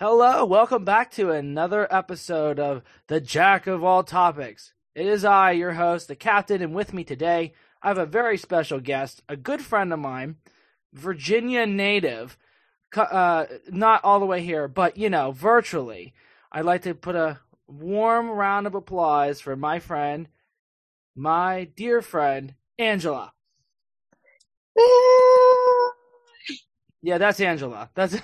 Hello, welcome back to another episode of the Jack of All Topics. It is I, your host, the Captain, and with me today, I have a very special guest, a good friend of mine, Virginia native, not all the way here, but, you know, virtually. I'd like to put a warm round of applause for my friend, my dear friend, Angela. Yeah, that's Angela. That's...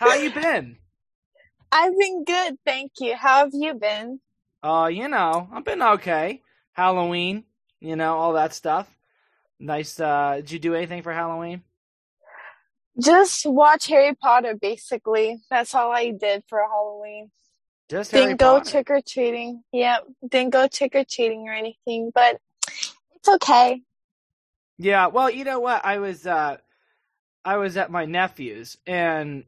How you been? I've been good, thank you. How have you been? You know, I've been okay. Halloween, you know, all that stuff. Nice. Did you do anything for Halloween? Just watch Harry Potter, basically. That's all I did for Halloween. Just Harry Potter? Didn't go trick-or-treating. Yep, didn't go trick-or-treating or anything, but it's okay. Yeah, well, you know what? I was at my nephew's, and...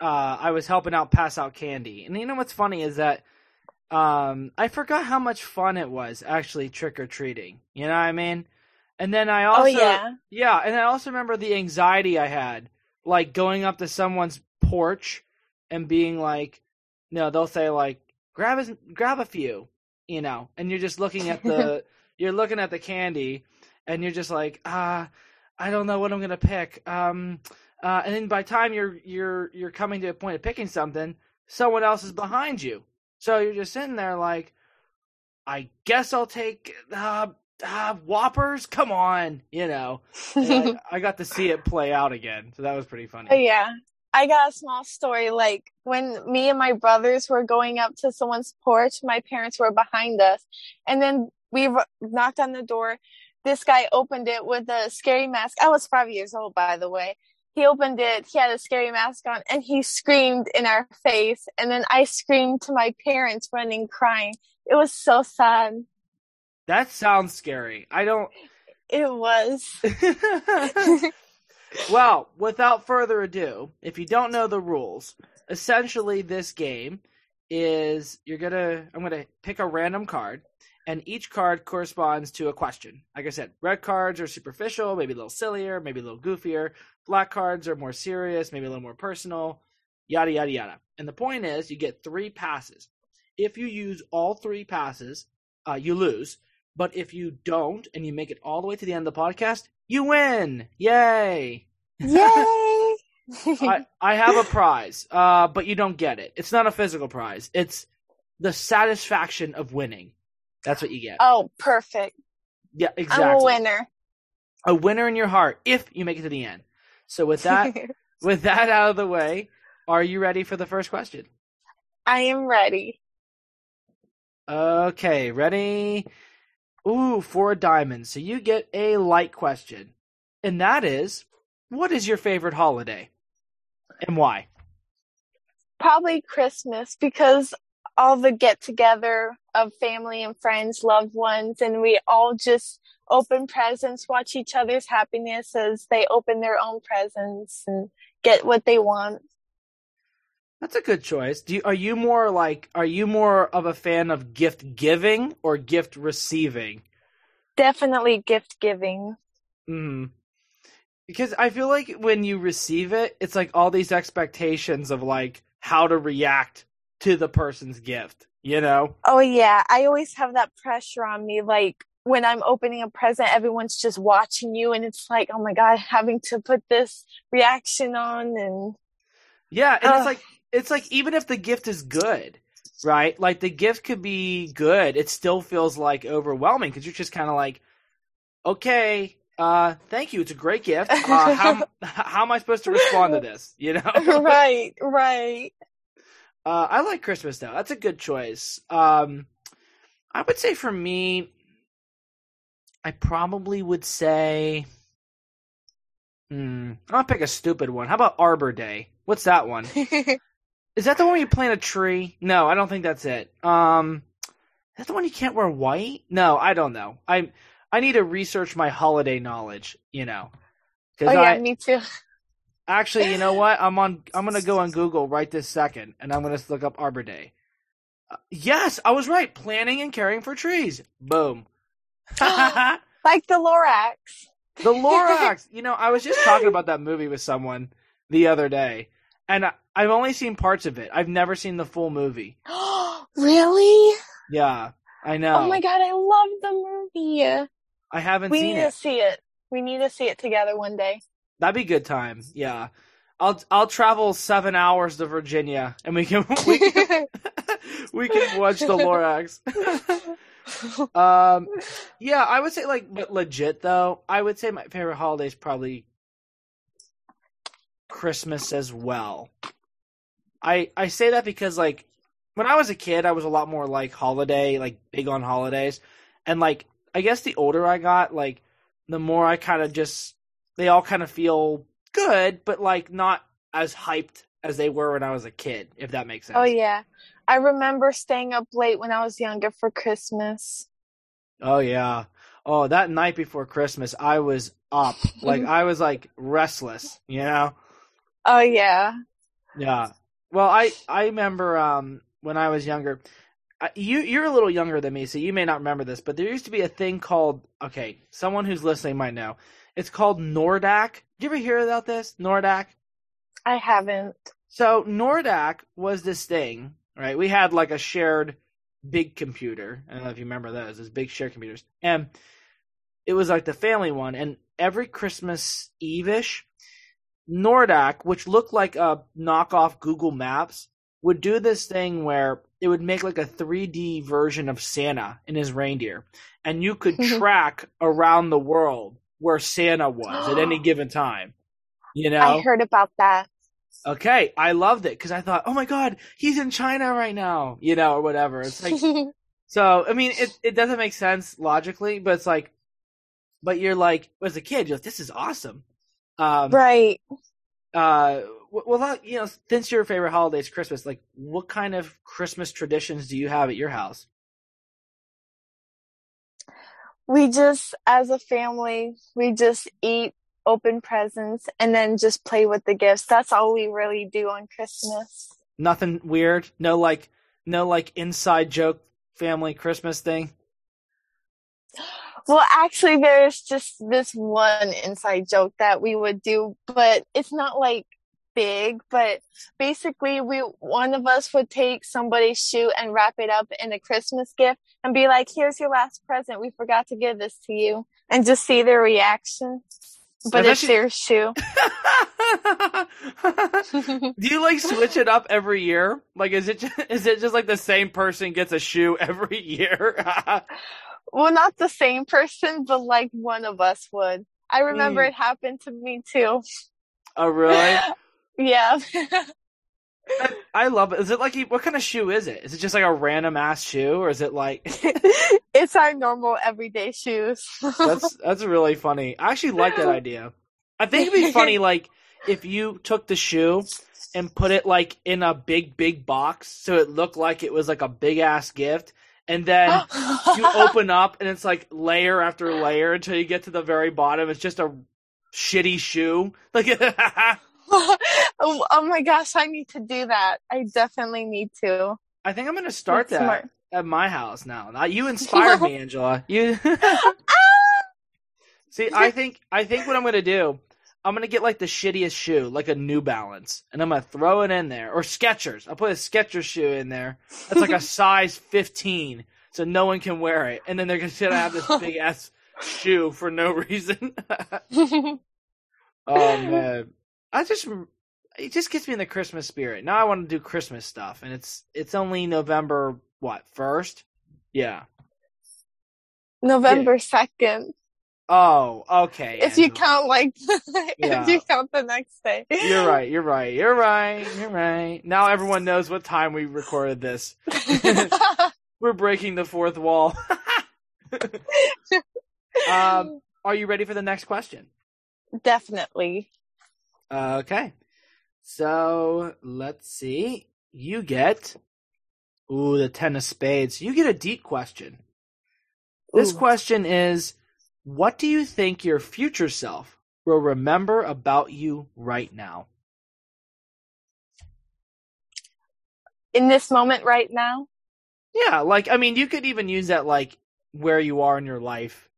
I was helping out pass out candy. And you know what's funny is that I forgot how much fun it was actually trick-or-treating. You know what I mean? And then I also... Oh, yeah. Yeah, and I also remember the anxiety I had, like, going up to someone's porch and being like, you know, they'll say, like, grab a few, you know, and you're just looking at the... you're looking at the candy, and you're just like, I don't know what I'm going to pick. And then by the time you're coming to a point of picking something, someone else is behind you. So you're just sitting there like, I guess I'll take Whoppers. Come on, you know. I got to see it play out again, so that was pretty funny. Yeah, I got a small story. Like when me and my brothers were going up to someone's porch, my parents were behind us, and then we knocked on the door. This guy opened it with a scary mask. I was 5 years old, by the way. He opened it, he had a scary mask on, and he screamed in our face. And then I screamed to my parents, running, crying. It was so sad. That sounds scary. It was. Well, without further ado, if you don't know the rules, essentially this game is I'm going to pick a random card, and each card corresponds to a question. Like I said, red cards are superficial, maybe a little sillier, maybe a little goofier. Black cards are more serious, maybe a little more personal, yada, yada, yada. And the point is you get three passes. If you use all three passes, you lose. But if you don't and you make it all the way to the end of the podcast, you win. Yay. Yay. I have a prize, but you don't get it. It's not a physical prize. It's the satisfaction of winning. That's what you get. Oh, perfect. Yeah, exactly. I'm a winner. A winner in your heart if you make it to the end. So with that out of the way, are you ready for the first question? I am ready. Okay, ready? Ooh, 4 diamonds. So you get a light question. And that is, what is your favorite holiday? And why? Probably Christmas, because all the get-together of family and friends, loved ones, and we all just open presents, watch each other's happiness as they open their own presents and get what they want. That's a good choice. Are you more of a fan of gift giving or gift receiving? Definitely gift giving. Mm. Because I feel like when you receive it, it's like all these expectations of like how to react to the person's gift, you know? Oh yeah. I always have that pressure on me. Like, when I'm opening a present, everyone's just watching you, and it's like, oh my God, having to put this reaction on. And yeah, and it's like even if the gift is good, right? Like the gift could be good, it still feels like overwhelming because you're just kind of like, okay, thank you, it's a great gift. How am I supposed to respond to this? You know, right. I like Christmas though; that's a good choice. I would say for me, I probably would say, I'll pick a stupid one. How about Arbor Day? What's that one? Is that the one where you plant a tree? No, I don't think that's it. Is that the one you can't wear white? No, I don't know. I need to research my holiday knowledge, you know. Oh yeah, me too. Actually, you know what? I'm gonna go on Google right this second, and I'm gonna look up Arbor Day. Yes, I was right. Planting and caring for trees. Boom. Like the Lorax. You know, I was just talking about that movie with someone the other day, And I've only seen parts of it. I've never seen the full movie. Really? Yeah, I know. Oh my god, I love the movie. I haven't seen it. We need to see it. We need to see it together one day. That'd be a good time. Yeah, I'll travel 7 hours to Virginia, and we can watch the Lorax. Yeah, I would say, like, but legit though, I would say my favorite holiday is probably Christmas as well. I say that because, like, when I was a kid, I was a lot more big on holidays, and like I guess the older I got, like, the more I kind of just, they all kind of feel good, but like not as hyped as they were when I was a kid, if that makes sense. Oh yeah, I remember staying up late when I was younger for Christmas. Oh yeah. Oh, that night before Christmas, I was up. Like, I was, like, restless, you know? Oh, yeah. Yeah. Well, I remember when I was younger. You're a little younger than me, so you may not remember this, but there used to be a thing called, okay, someone who's listening might know. It's called NORAD. Did you ever hear about this, NORAD? I haven't. So NORAD was this thing, right? We had, like, a shared big computer. I don't know if you remember those big shared computers. And it was like the family one, and every Christmas Eve-ish, NORAD, which looked like a knockoff Google Maps, would do this thing where it would make like a 3D version of Santa and his reindeer, and you could track around the world where Santa was at any given time. You know, I heard about that. Okay, I loved it because I thought, oh my god, he's in China right now, you know, or whatever. It's like, so I mean, it doesn't make sense logically, but it's like. But you're like, as a kid, you're like, this is awesome. Right. Well, you know, since your favorite holiday is Christmas, like, what kind of Christmas traditions do you have at your house? We just, as a family, we just eat, open presents, and then just play with the gifts. That's all we really do on Christmas. Nothing weird? No, like, inside joke family Christmas thing? Well, actually, there's just this one inside joke that we would do, but it's not like big, but basically one of us would take somebody's shoe and wrap it up in a Christmas gift and be like, here's your last present. We forgot to give this to you, and just see their reaction. But it's their shoe. Do you, like, switch it up every year? Like, is it just like the same person gets a shoe every year? Well, not the same person, but, like, one of us would. I remember it happened to me, too. Oh, really? Yeah. I love it. Is it, like, what kind of shoe is it? Is it just, like, a random-ass shoe, or is it, like... It's our normal, everyday shoes. That's really funny. I actually like that idea. I think it'd be funny, like, if you took the shoe and put it, like, in a big, big box so it looked like it was, like, a big-ass gift... And then you open up, and it's like layer after layer until you get to the very bottom. It's just a shitty shoe. Like, oh my gosh, I need to do that. I definitely need to. I think I'm going to start that at my house now. You inspired me, Angela. You see, I think what I'm going to do, I'm going to get like the shittiest shoe, like a New Balance, and I'm going to throw it in there. Or Skechers. I'll put a Skechers shoe in there. That's like a size 15, so no one can wear it. And then they're going to have this big-ass shoe for no reason. Oh, man. It just gets me in the Christmas spirit. Now I want to do Christmas stuff, and it's only November, 1st? Yeah. November 2nd. Oh, okay. If you count if you count the next day. You're right. Now everyone knows what time we recorded this. We're breaking the fourth wall. Are you ready for the next question? Definitely. Okay. So let's see. You get the 10 of spades. You get a deep question. This question is, what do you think your future self will remember about you right now? In this moment right now? Yeah, like, I mean, you could even use that, like, where you are in your life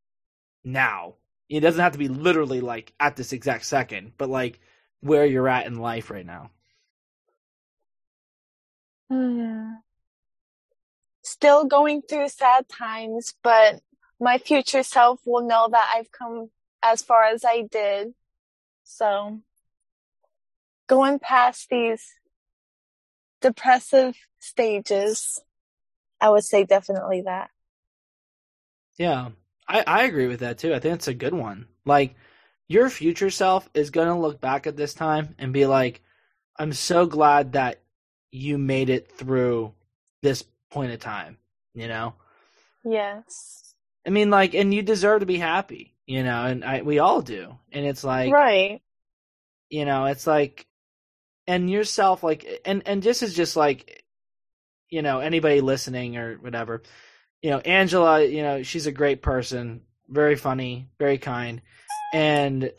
now. It doesn't have to be literally, like, at this exact second, but, like, where you're at in life right now. Still going through sad times, but my future self will know that I've come as far as I did. So going past these depressive stages, I would say definitely that. Yeah, I agree with that too. I think it's a good one. Like, your future self is going to look back at this time and be like, I'm so glad that you made it through this point of time, you know? Yes. I mean, like, and you deserve to be happy, you know, and we all do. And it's like, right. You know, it's like, and yourself, like, and this is just like, you know, anybody listening or whatever, you know, Angela, you know, she's a great person, very funny, very kind. And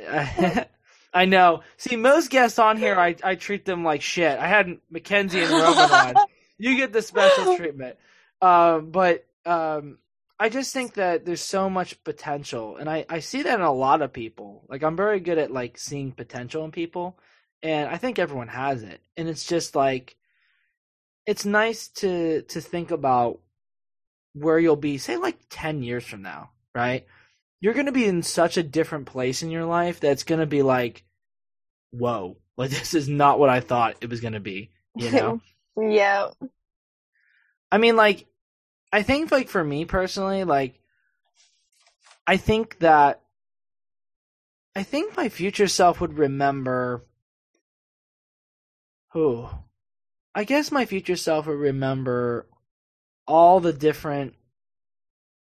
I know. See, most guests on here, I treat them like shit. I had Mackenzie and Roman on. You get the special treatment. But I just think that there's so much potential. And I see that in a lot of people. Like, I'm very good at, like, seeing potential in people. And I think everyone has it. And it's just, like, it's nice to think about where you'll be, say, like, 10 years from now, right? You're going to be in such a different place in your life that's going to be like, whoa, like, this is not what I thought it was going to be, you know? Yeah. I mean, like, I think, like, for me personally, like, I think my future self would remember, I guess my future self would remember all the different,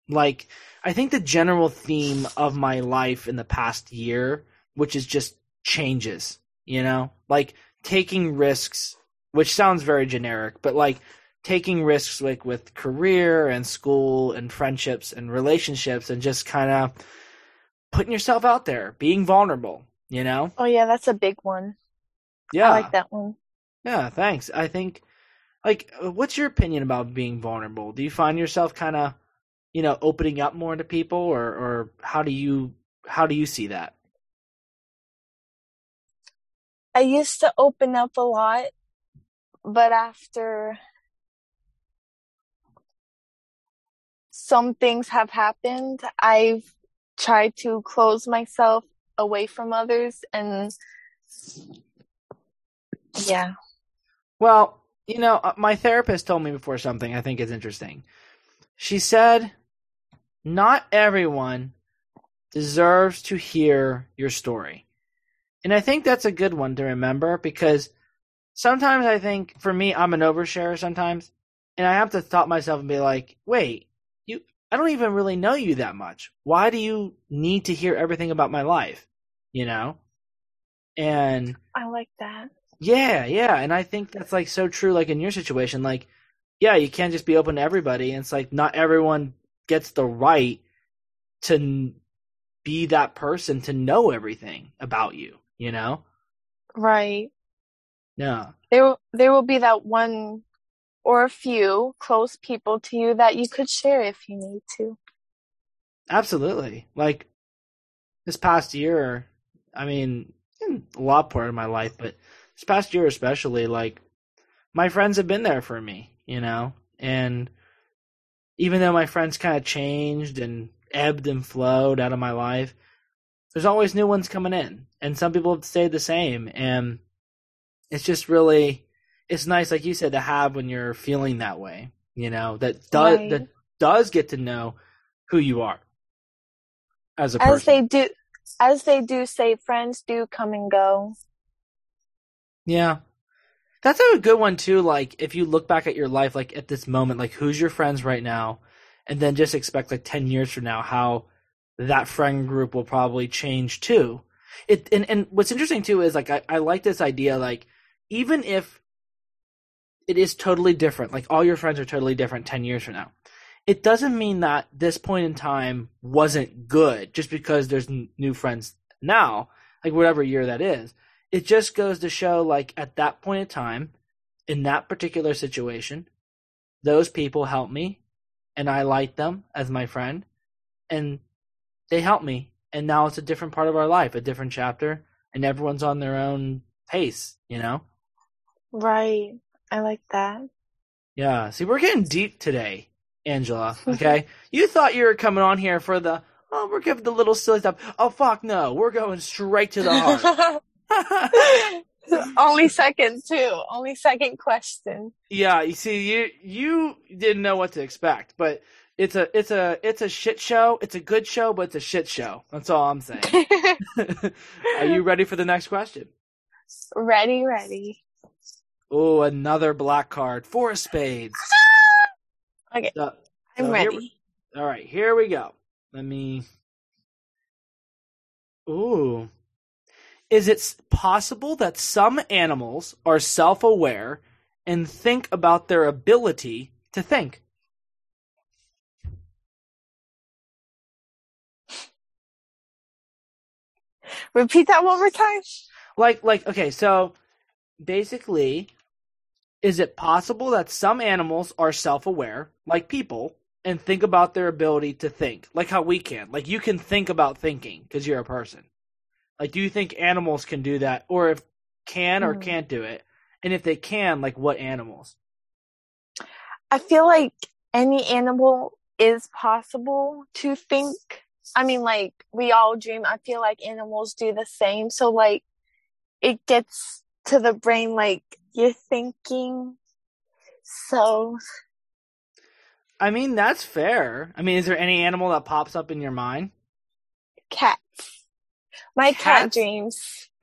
like, I think the general theme of my life in the past year, which is just changes, you know, like taking risks, which sounds very generic, but like taking risks, like with career and school and friendships and relationships and just kind of putting yourself out there, being vulnerable, you know? Oh yeah. That's a big one. Yeah. I like that one. Yeah. Thanks. I think, like, what's your opinion about being vulnerable? Do you find yourself kind of, you know, opening up more to people, or how do you see that? I used to open up a lot, but after some things have happened, I've tried to close myself away from others, and yeah. Well, you know, my therapist told me before something I think is interesting. She said, not everyone deserves to hear your story. And I think that's a good one to remember, because sometimes I think, for me, I'm an oversharer sometimes, and I have to stop myself and be like, wait, I don't even really know you that much. Why do you need to hear everything about my life? You know? And I like that. Yeah, yeah. And I think that's, like, so true, like, in your situation, like, yeah, you can't just be open to everybody. And it's like, not everyone gets the right to be that person to know everything about you, you know? Right. Yeah. There will be that one or a few close people to you that you could share if you need to. Absolutely. Like, this past year, I mean, in a lot part of my life, but this past year especially, like, my friends have been there for me. You know, and even though my friends kind of changed and ebbed and flowed out of my life, there's always new ones coming in, and some people have stayed the same. And it's just really, it's nice, like you said, to have when you're feeling that way, you know, that does get to know who you are as a person. As they do say, friends do come and go. Yeah. That's a good one too, like, if you look back at your life, like, at this moment, like, who's your friends right now, and then just expect, like, 10 years from now how that friend group will probably change too. And what's interesting too is, like, I like this idea, like, even if it is totally different, like, all your friends are totally different 10 years from now, it doesn't mean that this point in time wasn't good just because there's new friends now, like, whatever year that is. It just goes to show, like, at that point in time, in that particular situation, those people helped me, and I liked them as my friend, and they helped me. And now it's a different part of our life, a different chapter, and everyone's on their own pace, you know? Right. I like that. Yeah. See, we're getting deep today, Angela. Okay? You thought you were coming on here for the, oh, we're giving the little silly stuff. Oh, fuck no. We're going straight to the heart. Only second, too. Only second question. Yeah. You see, you didn't know what to expect, but it's a shit show. It's a good show, but it's a shit show. That's all I'm saying. Are you ready for the next question? Ready. Oh, another black card. 4 of spades. Okay, I'm ready. All right, here we go. Let me... Ooh. Is it possible that some animals are self-aware and think about their ability to think? Repeat that one more time. Like, okay, so basically, is it possible that some animals are self-aware, like people, and think about their ability to think? Like how we can. Like, you can think about thinking because you're a person. Like, do you think animals can do that? Or if can or can't do it? And if they can, like, what animals? I feel like any animal is possible to think. I mean, like, we all dream. I feel like animals do the same. So, like, it gets to the brain, like, you're thinking. So, I mean, that's fair. I mean, is there any animal that pops up in your mind? Cats. My cat dreams.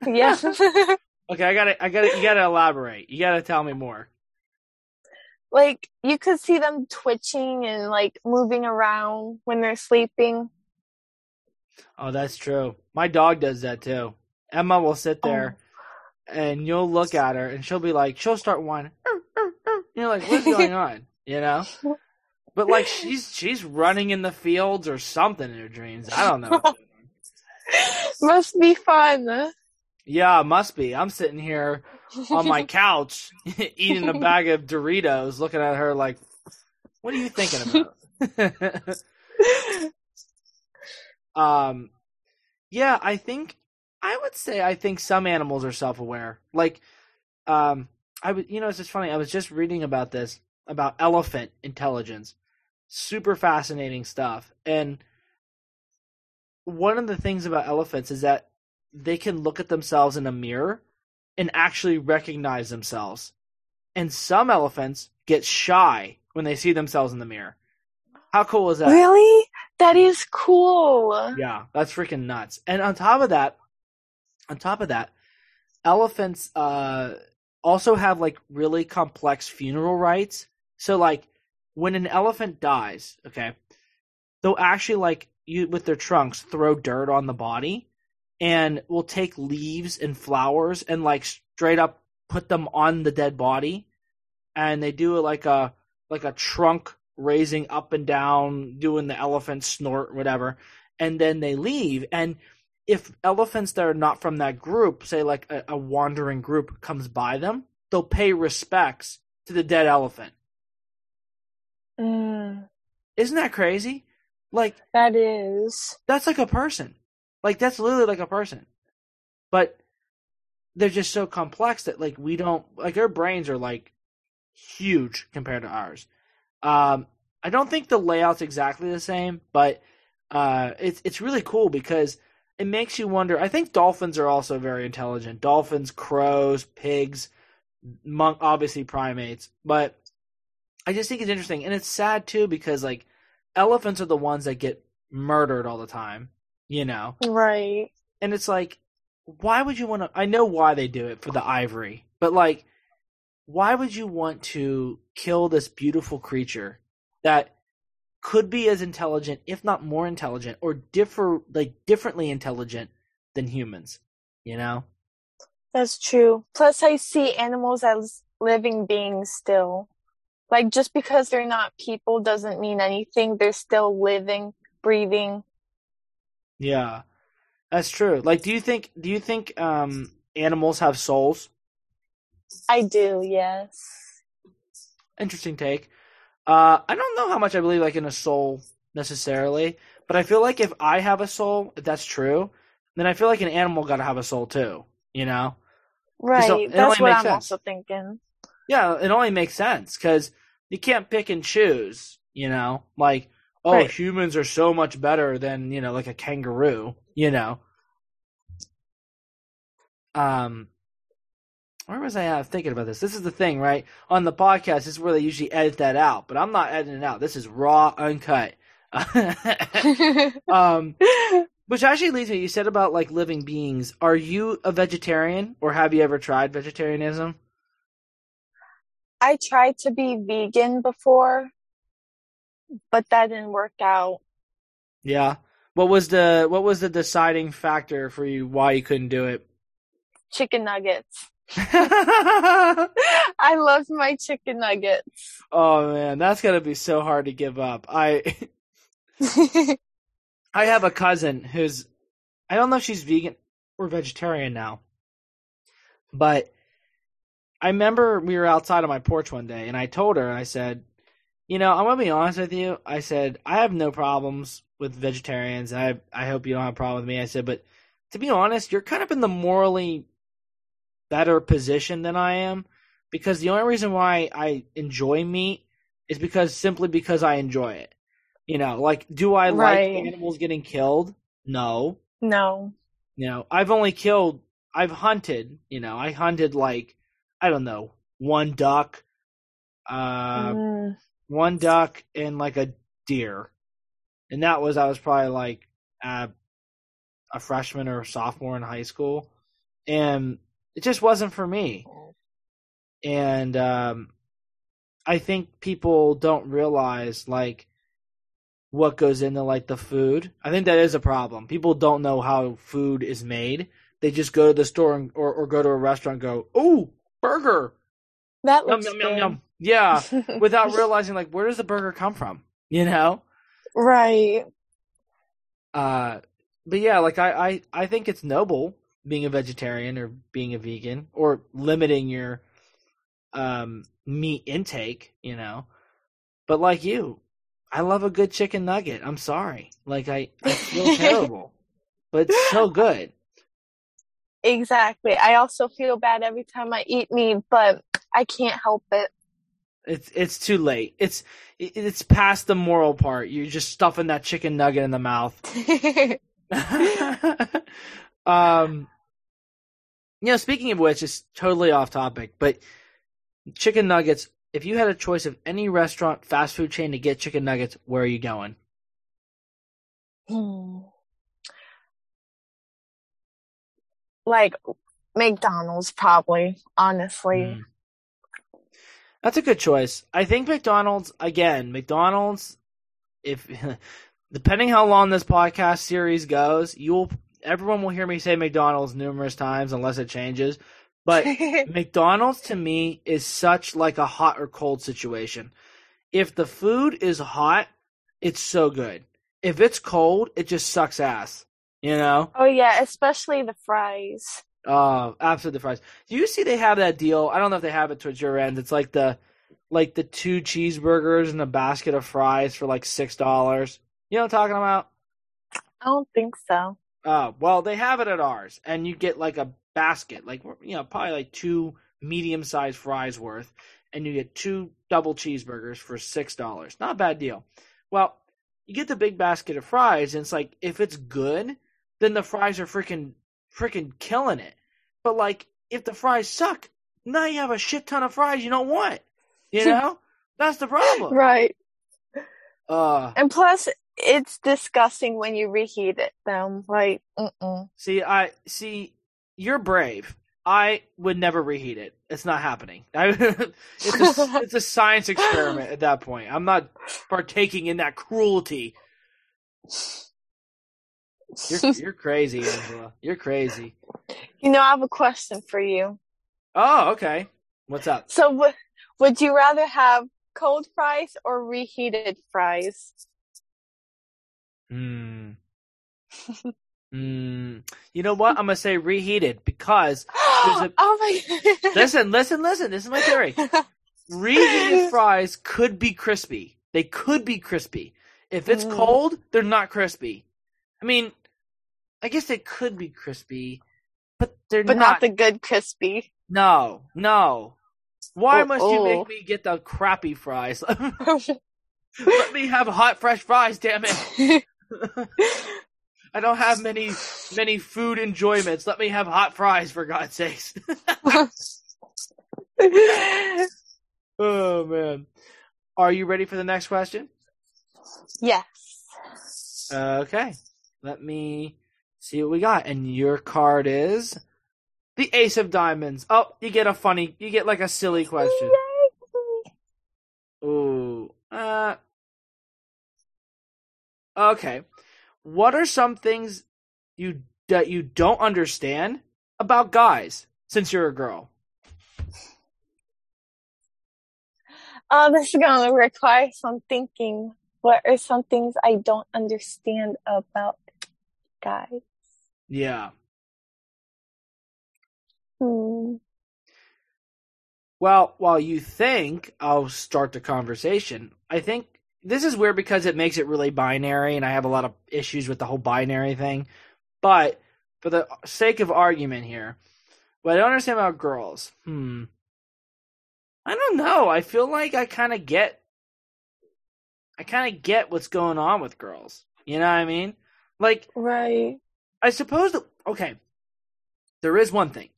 Yeah. Okay, you gotta elaborate. You gotta tell me more. Like, you could see them twitching and, like, moving around when they're sleeping. Oh, that's true. My dog does that, too. Emma will sit there, and you'll look at her, and she'll be like, she'll start whining. You're like, what's going on? You know? But, like, she's running in the fields or something in her dreams. I don't know. Must be fun. Yeah, must be. I'm sitting here on my couch eating a bag of Doritos, looking at her like, what are you thinking about? Yeah, I think some animals are self-aware. Like, it's just funny. I was just reading about this, about elephant intelligence, super fascinating stuff. And one of the things about elephants is that they can look at themselves in a mirror and actually recognize themselves. And some elephants get shy when they see themselves in the mirror. How cool is that? Really? That is cool. Yeah, that's freaking nuts. And on top of that, elephants also have, like, really complex funeral rites. So, like, when an elephant dies, okay, they'll actually, like, with their trunks, throw dirt on the body and will take leaves and flowers and, like, straight up put them on the dead body. And they do, like a trunk raising up and down, doing the elephant snort, whatever, and then they leave. And if elephants that are not from that group, say like a wandering group comes by them, they'll pay respects to the dead elephant. Isn't that crazy? Like, that is. That's like a person. Like, that's literally like a person. But they're just so complex that, like, we don't, like, their brains are, like, huge compared to ours. I don't think the layout's exactly the same, but it's really cool because it makes you wonder. I think dolphins are also very intelligent. Dolphins, crows, pigs, obviously primates. But I just think it's interesting. And it's sad, too, because, like, elephants are the ones that get murdered all the time, you know? Right. And it's like, why would you want to – I know why they do it for the ivory, but, like, why would you want to kill this beautiful creature that could be as intelligent, if not more intelligent, or differently intelligent than humans, you know? That's true. Plus, I see animals as living beings still. Like, just because they're not people doesn't mean anything. They're still living, breathing. Yeah, that's true. Like, do you think animals have souls? I do, yes. Interesting take. I don't know how much I believe, like, in a soul necessarily, but I feel like if I have a soul, if that's true, then I feel like an animal got to have a soul too, you know? Right, that's what I'm also thinking. Yeah, it only makes sense because you can't pick and choose, you know, like, oh, right. Humans are so much better than, you know, like a kangaroo, you know. Where was I at thinking about this? This is the thing, right? On the podcast, this is where they usually edit that out, but I'm not editing it out. This is raw, uncut. Which actually leads me, you said about like living beings. Are you a vegetarian, or have you ever tried vegetarianism? I tried to be vegan before, but that didn't work out. Yeah. What was the deciding factor for you why you couldn't do it? Chicken nuggets. I loved my chicken nuggets. Oh man, that's gotta be so hard to give up. I have a cousin who's, I don't know if she's vegan or vegetarian now, but I remember we were outside on my porch one day, and I told her, I said, you know, I'm gonna be honest with you. I said, I have no problems with vegetarians. I hope you don't have a problem with me. I said, but to be honest, you're kind of in the morally better position than I am, because the only reason why I enjoy meat is simply because I enjoy it. You know, like, do I right. like animals getting killed? No. You know, I've hunted, you know, I hunted like, I don't know, one duck and like a deer. And I was probably like a freshman or sophomore in high school. And it just wasn't for me. And I think people don't realize like, what goes into like the food. I think that is a problem. People don't know how food is made. They just go to the store or go to a restaurant and go, "Oh, burger. That looks yum, yum, yum." Yeah. Without realizing like, where does the burger come from? You know? Right. But yeah, like I think it's noble being a vegetarian or being a vegan or limiting your meat intake, you know. But like I love a good chicken nugget. I'm sorry. Like, I feel terrible. But it's so good. Exactly. I also feel bad every time I eat meat, but I can't help it. It's too late. It's past the moral part. You're just stuffing that chicken nugget in the mouth. You know, speaking of which, it's totally off topic, but chicken nuggets, if you had a choice of any restaurant, fast food chain to get chicken nuggets, where are you going? Like McDonald's, probably, honestly. That's a good choice. I think McDonald's, if depending how long this podcast series goes, everyone will hear me say McDonald's numerous times unless it changes. But McDonald's to me is such like a hot or cold situation. If the food is hot, it's so good. If it's cold, it just sucks ass, you know? Oh, yeah, especially the fries. Oh, absolutely the fries. Do you see they have that deal? I don't know if they have it towards your end. It's like the two cheeseburgers and a basket of fries for like $6. You know what I'm talking about? I don't think so. Oh, well, they have it at ours, and you get like a basket, like, you know, probably like two medium-sized fries worth, and you get two double cheeseburgers for $6. Not a bad deal. Well, you get the big basket of fries, and it's like, if it's good, then the fries are freaking killing it. But like, if the fries suck, now you have a shit ton of fries you don't want. You know, that's the problem, right? And plus, it's disgusting when you reheat it. Them like, see. You're brave. I would never reheat it. It's not happening. It's a science experiment at that point. I'm not partaking in that cruelty. You're crazy, Angela. You're crazy. You know, I have a question for you. Oh, okay. What's up? So would you rather have cold fries or reheated fries? You know what? I'm going to say reheated because listen. This is my theory. Reheated fries could be crispy. They could be crispy. If it's cold, they're not crispy. I mean, I guess they could be crispy, but they're not. But not the good crispy. No. Why must you make me get the crappy fries? Let me have hot, fresh fries, damn it. I don't have many food enjoyments. Let me have hot fries, for God's sakes. Oh, man. Are you ready for the next question? Yes. Okay. Let me see what we got. And your card is the Ace of Diamonds. Oh, you get like a silly question. Ooh. Okay. What are some things that you don't understand about guys since you're a girl? This is going to require some thinking. What are some things I don't understand about guys? Yeah. Well, while you think, I'll start the conversation. I think this is weird because it makes it really binary, and I have a lot of issues with the whole binary thing. But for the sake of argument here, what I don't understand about girls, I don't know. I feel like I kind of get what's going on with girls. You know what I mean? Like, right. I suppose that, okay, there is one thing.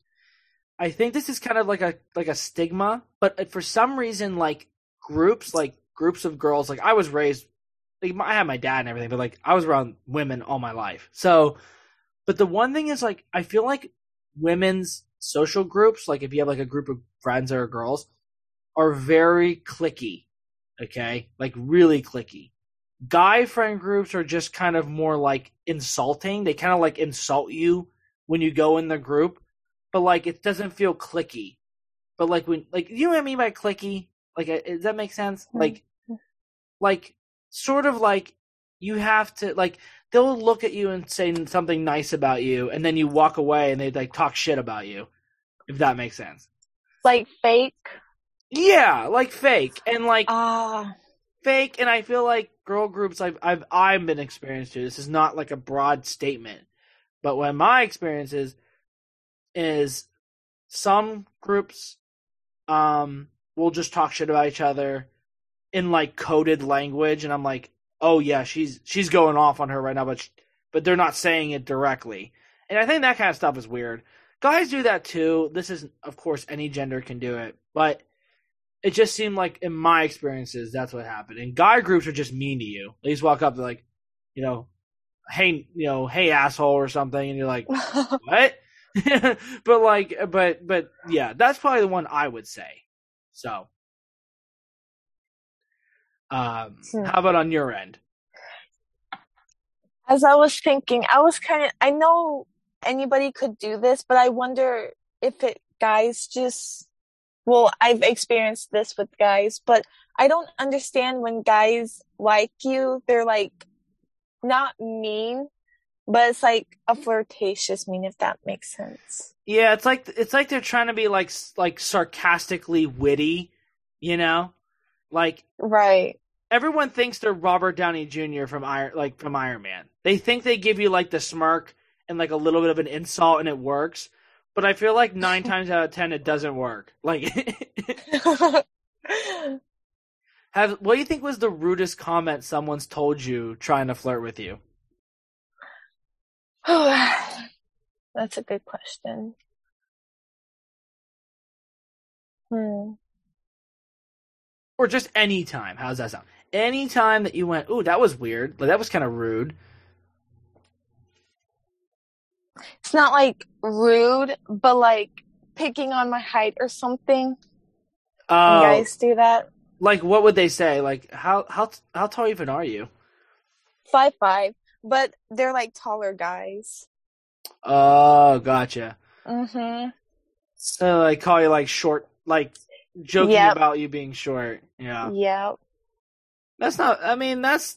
I think this is kind of like a stigma, but for some reason, groups of girls, I was raised, I had my dad and everything, but I was around women all my life. So, but the one thing is I feel like women's social groups, if you have a group of friends that are girls, are very cliquey. Okay, really cliquey. Guy friend groups are just kind of more insulting. They kind of insult you when you go in the group. But, it doesn't feel clicky. But, when... you know what I mean by clicky? Does that make sense? You have to... they'll look at you and say something nice about you, and then you walk away and they, talk shit about you. If that makes sense. Fake? Yeah, fake. And, fake. And I feel girl groups... I've been experienced to. This is not, a broad statement. But when my experience is some groups will just talk shit about each other in coded language, and I'm oh yeah, she's going off on her right now, but they're not saying it directly. And I think that kind of stuff is weird. Guys do that too. This is, of course, any gender can do it, but it just seemed in my experiences that's what happened. And guy groups are just mean to you. They just walk up, they're hey asshole or something, and you're what? but yeah, that's probably the one I would say. So, how about on your end? As I was thinking, I know anybody could do this, but I wonder if guys I've experienced this with guys, but I don't understand when guys like you, they're not mean. But it's a flirtatious mean, if that makes sense. Yeah, it's they're trying to be sarcastically witty, you know? Right. Everyone thinks they're Robert Downey Jr. from Iron Man. They think they give you the smirk and a little bit of an insult and it works. But I feel 9 times out of 10 it doesn't work. What do you think was the rudest comment someone's told you trying to flirt with you? Oh, that's a good question. Or just any time. How's that sound? Any time that you went, ooh, that was weird. That was kind of rude. It's not rude, but picking on my height or something. You guys do that? What would they say? How tall even are you? 5'5". But they're taller guys. Oh, gotcha. Mm-hmm. So they call you short, joking about you being short. Yeah. Yep. That's not. I mean, that's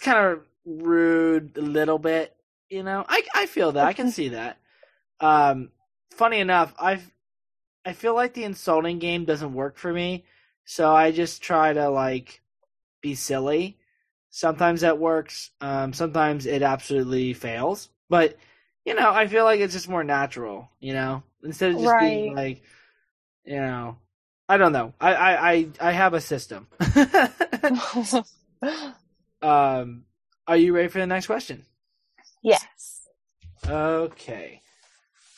kind of rude a little bit. You know, I feel that. I can see that. Funny enough, I feel the insulting game doesn't work for me, so I just try to be silly. Sometimes that works. Sometimes it absolutely fails. But, I feel it's just more natural, instead of just being I don't know. I have a system. Are you ready for the next question? Yes. Okay.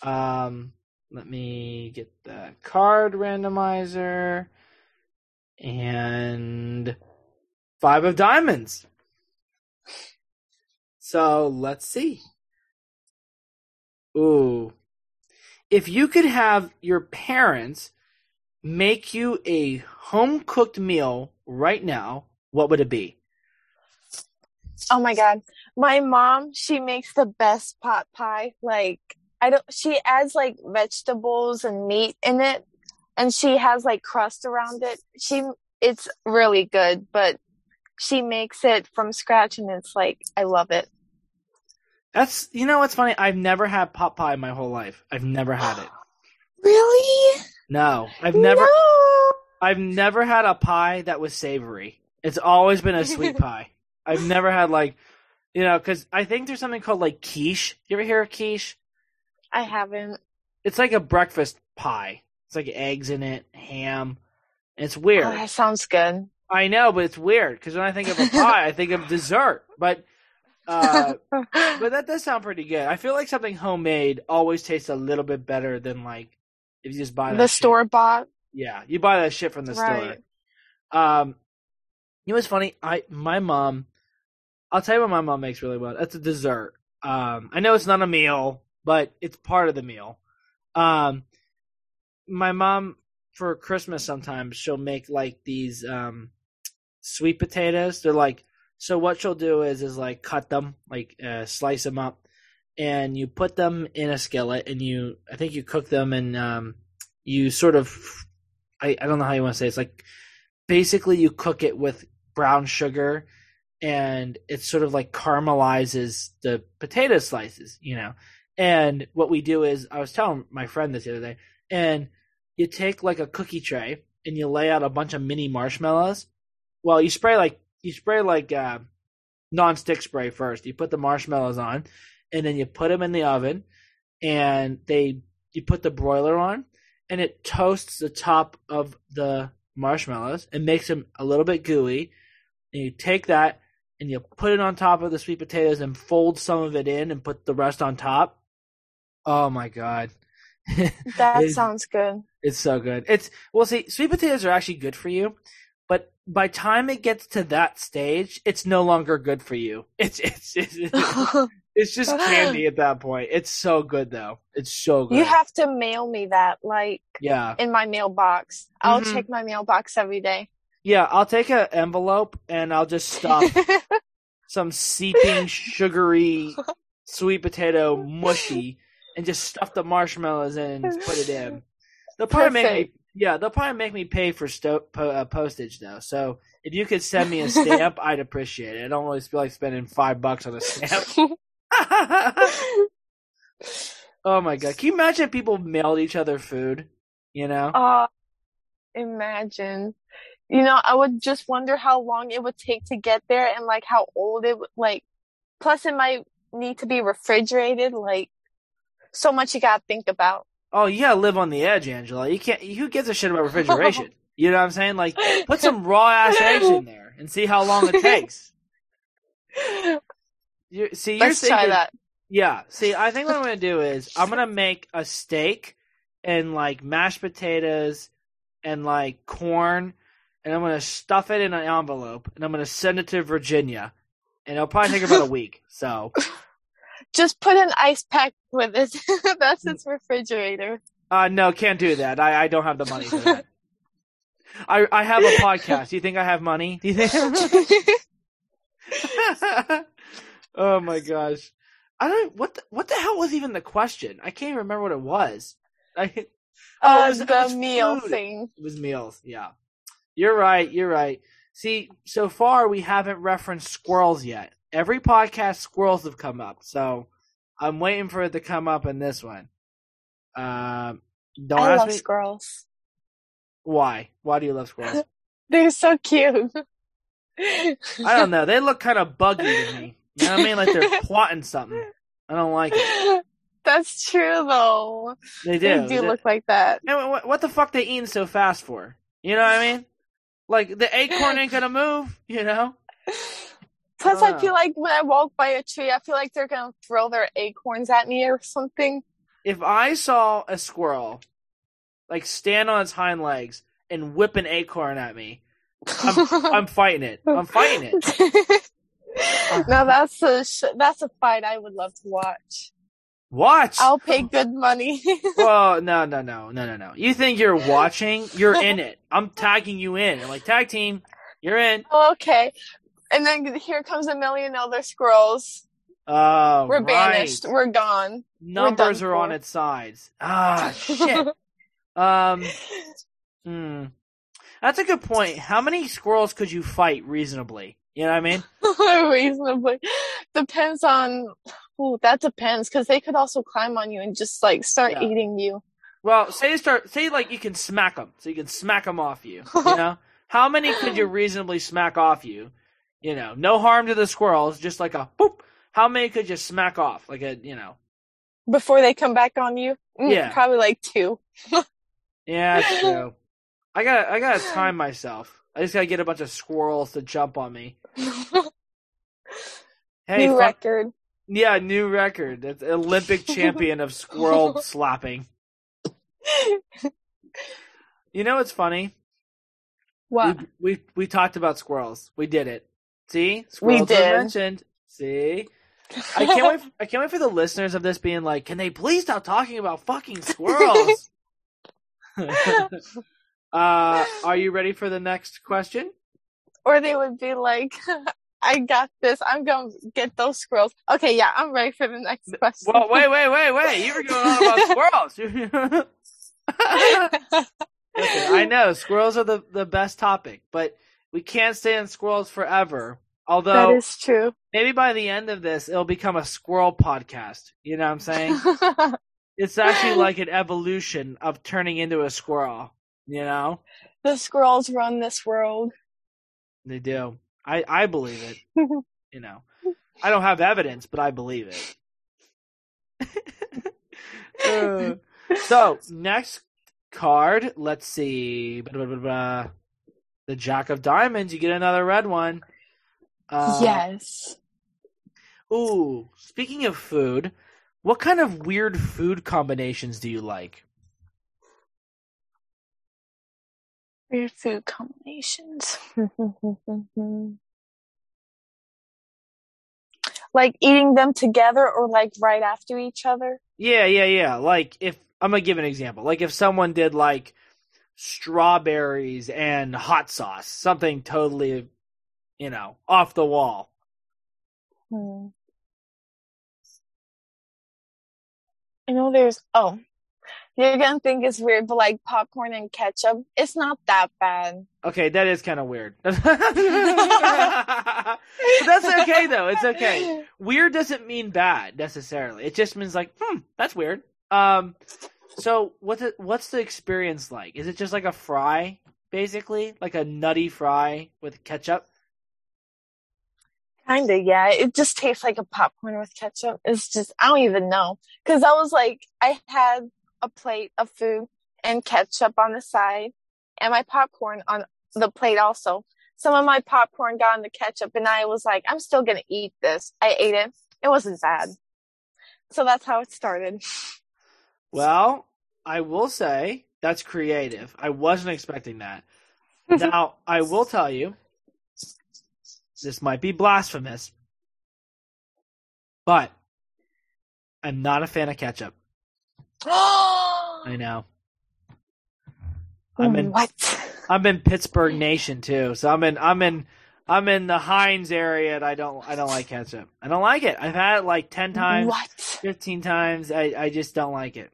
Let me get the card randomizer and 5 of diamonds. So let's see. Ooh. If you could have your parents make you a home-cooked meal right now, what would it be? Oh my God. My mom, she makes the best pot pie. Like, she adds like vegetables and meat in it, and she has like crust around it. It's really good, but she makes it from scratch, and it's like, I love it. That's, you know what's funny? I've never had pot pie my whole life. I've never had it. Really? No, I've never had a pie that was savory. It's always been a sweet pie. I've never had because I think there's something called like quiche. You ever hear of quiche? I haven't. It's like a breakfast pie. It's like eggs in it, ham. It's weird. Oh, that sounds good. I know, but it's weird because when I think of a pie, I think of dessert. But but that does sound pretty good. I feel like something homemade always tastes a little bit better than like if you just buy that store bought. Yeah, you buy that shit from the store. You know what's funny? I'll tell you what my mom makes really well. That's a dessert. I know it's not a meal, but it's part of the meal. My mom, for Christmas sometimes, she'll make like these sweet potatoes. They're like, so what she'll do is like cut them, like slice them up, and you put them in a skillet, and I think you cook them, and you sort of, I don't know how you want to say it. It's like basically you cook it with brown sugar, and it sort of like caramelizes the potato slices, you know. And what we do is, I was telling my friend this the other day, and you take like a cookie tray and you lay out a bunch of mini marshmallows. Well, you spray non-stick spray first. You put the marshmallows on, and then you put them in the oven, and you put the broiler on, and it toasts the top of the marshmallows and makes them a little bit gooey. And you take that and you put it on top of the sweet potatoes and fold some of it in and put the rest on top. Oh my God. That sounds good. It's so good. Sweet potatoes are actually good for you, but by time it gets to that stage, it's no longer good for you. It's just candy at that point. It's so good though. It's so good. You have to mail me that, in my mailbox. I'll check my mailbox every day. Yeah, I'll take an envelope and I'll just stuff some seeping, sugary, sweet potato mushy and just stuff the marshmallows in and put it in. They'll probably make me pay for postage though. So if you could send me a stamp, I'd appreciate it. I don't always feel like spending $5 on a stamp. Oh my God. Can you imagine if people mailed each other food? You know? Imagine. You know, I would just wonder how long it would take to get there and, how old it would, plus it might need to be refrigerated, so much you gotta think about. Oh, you gotta live on the edge, Angela. You can't, who gives a shit about refrigeration? You know what I'm saying? Put some raw-ass eggs in there and see how long it takes. Try that. Yeah, see, I think what I'm gonna do is I'm gonna make a steak and, mashed potatoes and, corn. And I'm going to stuff it in an envelope, and I'm going to send it to Virginia. And it'll probably take about a week, so. Just put an ice pack with it. That's its refrigerator. No, can't do that. I don't have the money for that. I have a podcast. Do you think I have money? Oh, my gosh. I don't. What the hell was even the question? I can't even remember what it was. Meal thing. It was meals, yeah. You're right. See, so far we haven't referenced squirrels yet. Every podcast, squirrels have come up. So I'm waiting for it to come up in this one. I love squirrels. Why? Why do you love squirrels? They're so cute. I don't know. They look kind of buggy to me. You know what I mean? Like they're plotting something. I don't like it. That's true, though. They do look like that. And what the fuck they eating so fast for? You know what I mean? Like, the acorn ain't gonna move, you know? Plus, I feel like when I walk by a tree, I feel like they're gonna throw their acorns at me or something. If I saw a squirrel, like, stand on its hind legs and whip an acorn at me, I'm fighting it. I'm fighting it. Now that's a fight I would love to watch. Watch? I'll pay good money. Well, no. You think you're watching? You're in it. I'm tagging you in. I'm like, tag team, you're in. Oh, okay. And then here comes a million other squirrels. Oh, we're banished. Right. We're gone. Numbers are on its sides. Ah, shit. That's a good point. How many squirrels could you fight reasonably? You know what I mean? Reasonably. Depends on... Ooh, that depends, because they could also climb on you and just, like, start eating you. Well, say, you can smack them. So you can smack them off you, you know? How many could you reasonably smack off you? You know, no harm to the squirrels, just like a boop. How many could you smack off? Like a, you know. Before they come back on you? Yeah. Probably, like, 2. Yeah, that's true. I gotta time myself. I just gotta get a bunch of squirrels to jump on me. Hey, new record. Yeah, new record. It's Olympic champion of squirrel slapping. You know what's funny? What? We talked about squirrels. We did it. See? Squirrels were mentioned. See? I can't wait for the listeners of this being like, can they please stop talking about fucking squirrels? Are you ready for the next question? Or they would be like... I got this. I'm going to get those squirrels. Okay, yeah, I'm ready for the next question. Well, wait. You were going on about squirrels. Listen, I know, squirrels are the best topic, but we can't stay on squirrels forever. Although, that is true. Maybe by the end of this, it'll become a squirrel podcast. You know what I'm saying? It's actually like an evolution of turning into a squirrel, you know? The squirrels run this world. They do. I believe it, you know. I don't have evidence, but I believe it. So, next card, let's see. The Jack of Diamonds, you get another red one. Yes. Ooh, speaking of food, what kind of weird food combinations do you like? Weird food combinations. Like eating them together or like right after each other? Yeah. Like if I'm going to give an example. Like if someone did like strawberries and hot sauce, something totally, you know, off the wall. I know there's... Oh. You're going to think it's weird, but like popcorn and ketchup, it's not that bad. Okay, that is kind of weird. But that's okay, though. It's okay. Weird doesn't mean bad, necessarily. It just means like, that's weird. So what's the experience like? Is it just like a fry, basically? Like a nutty fry with ketchup? Kind of, yeah. It just tastes like a popcorn with ketchup. It's just, I don't even know. Because I was like, I had... a plate of food and ketchup on the side and my popcorn on the plate also. Some of my popcorn got on the ketchup and I was like, I'm still going to eat this. I ate it. It wasn't bad. So that's how it started. Well, I will say that's creative. I wasn't expecting that. Now, I will tell you, this might be blasphemous, but I'm not a fan of ketchup. I know. I'm in Pittsburgh Nation too, so I'm in the Heinz area, and I don't like ketchup. I don't like it. I've had it like 10 times, 15 times. I just don't like it.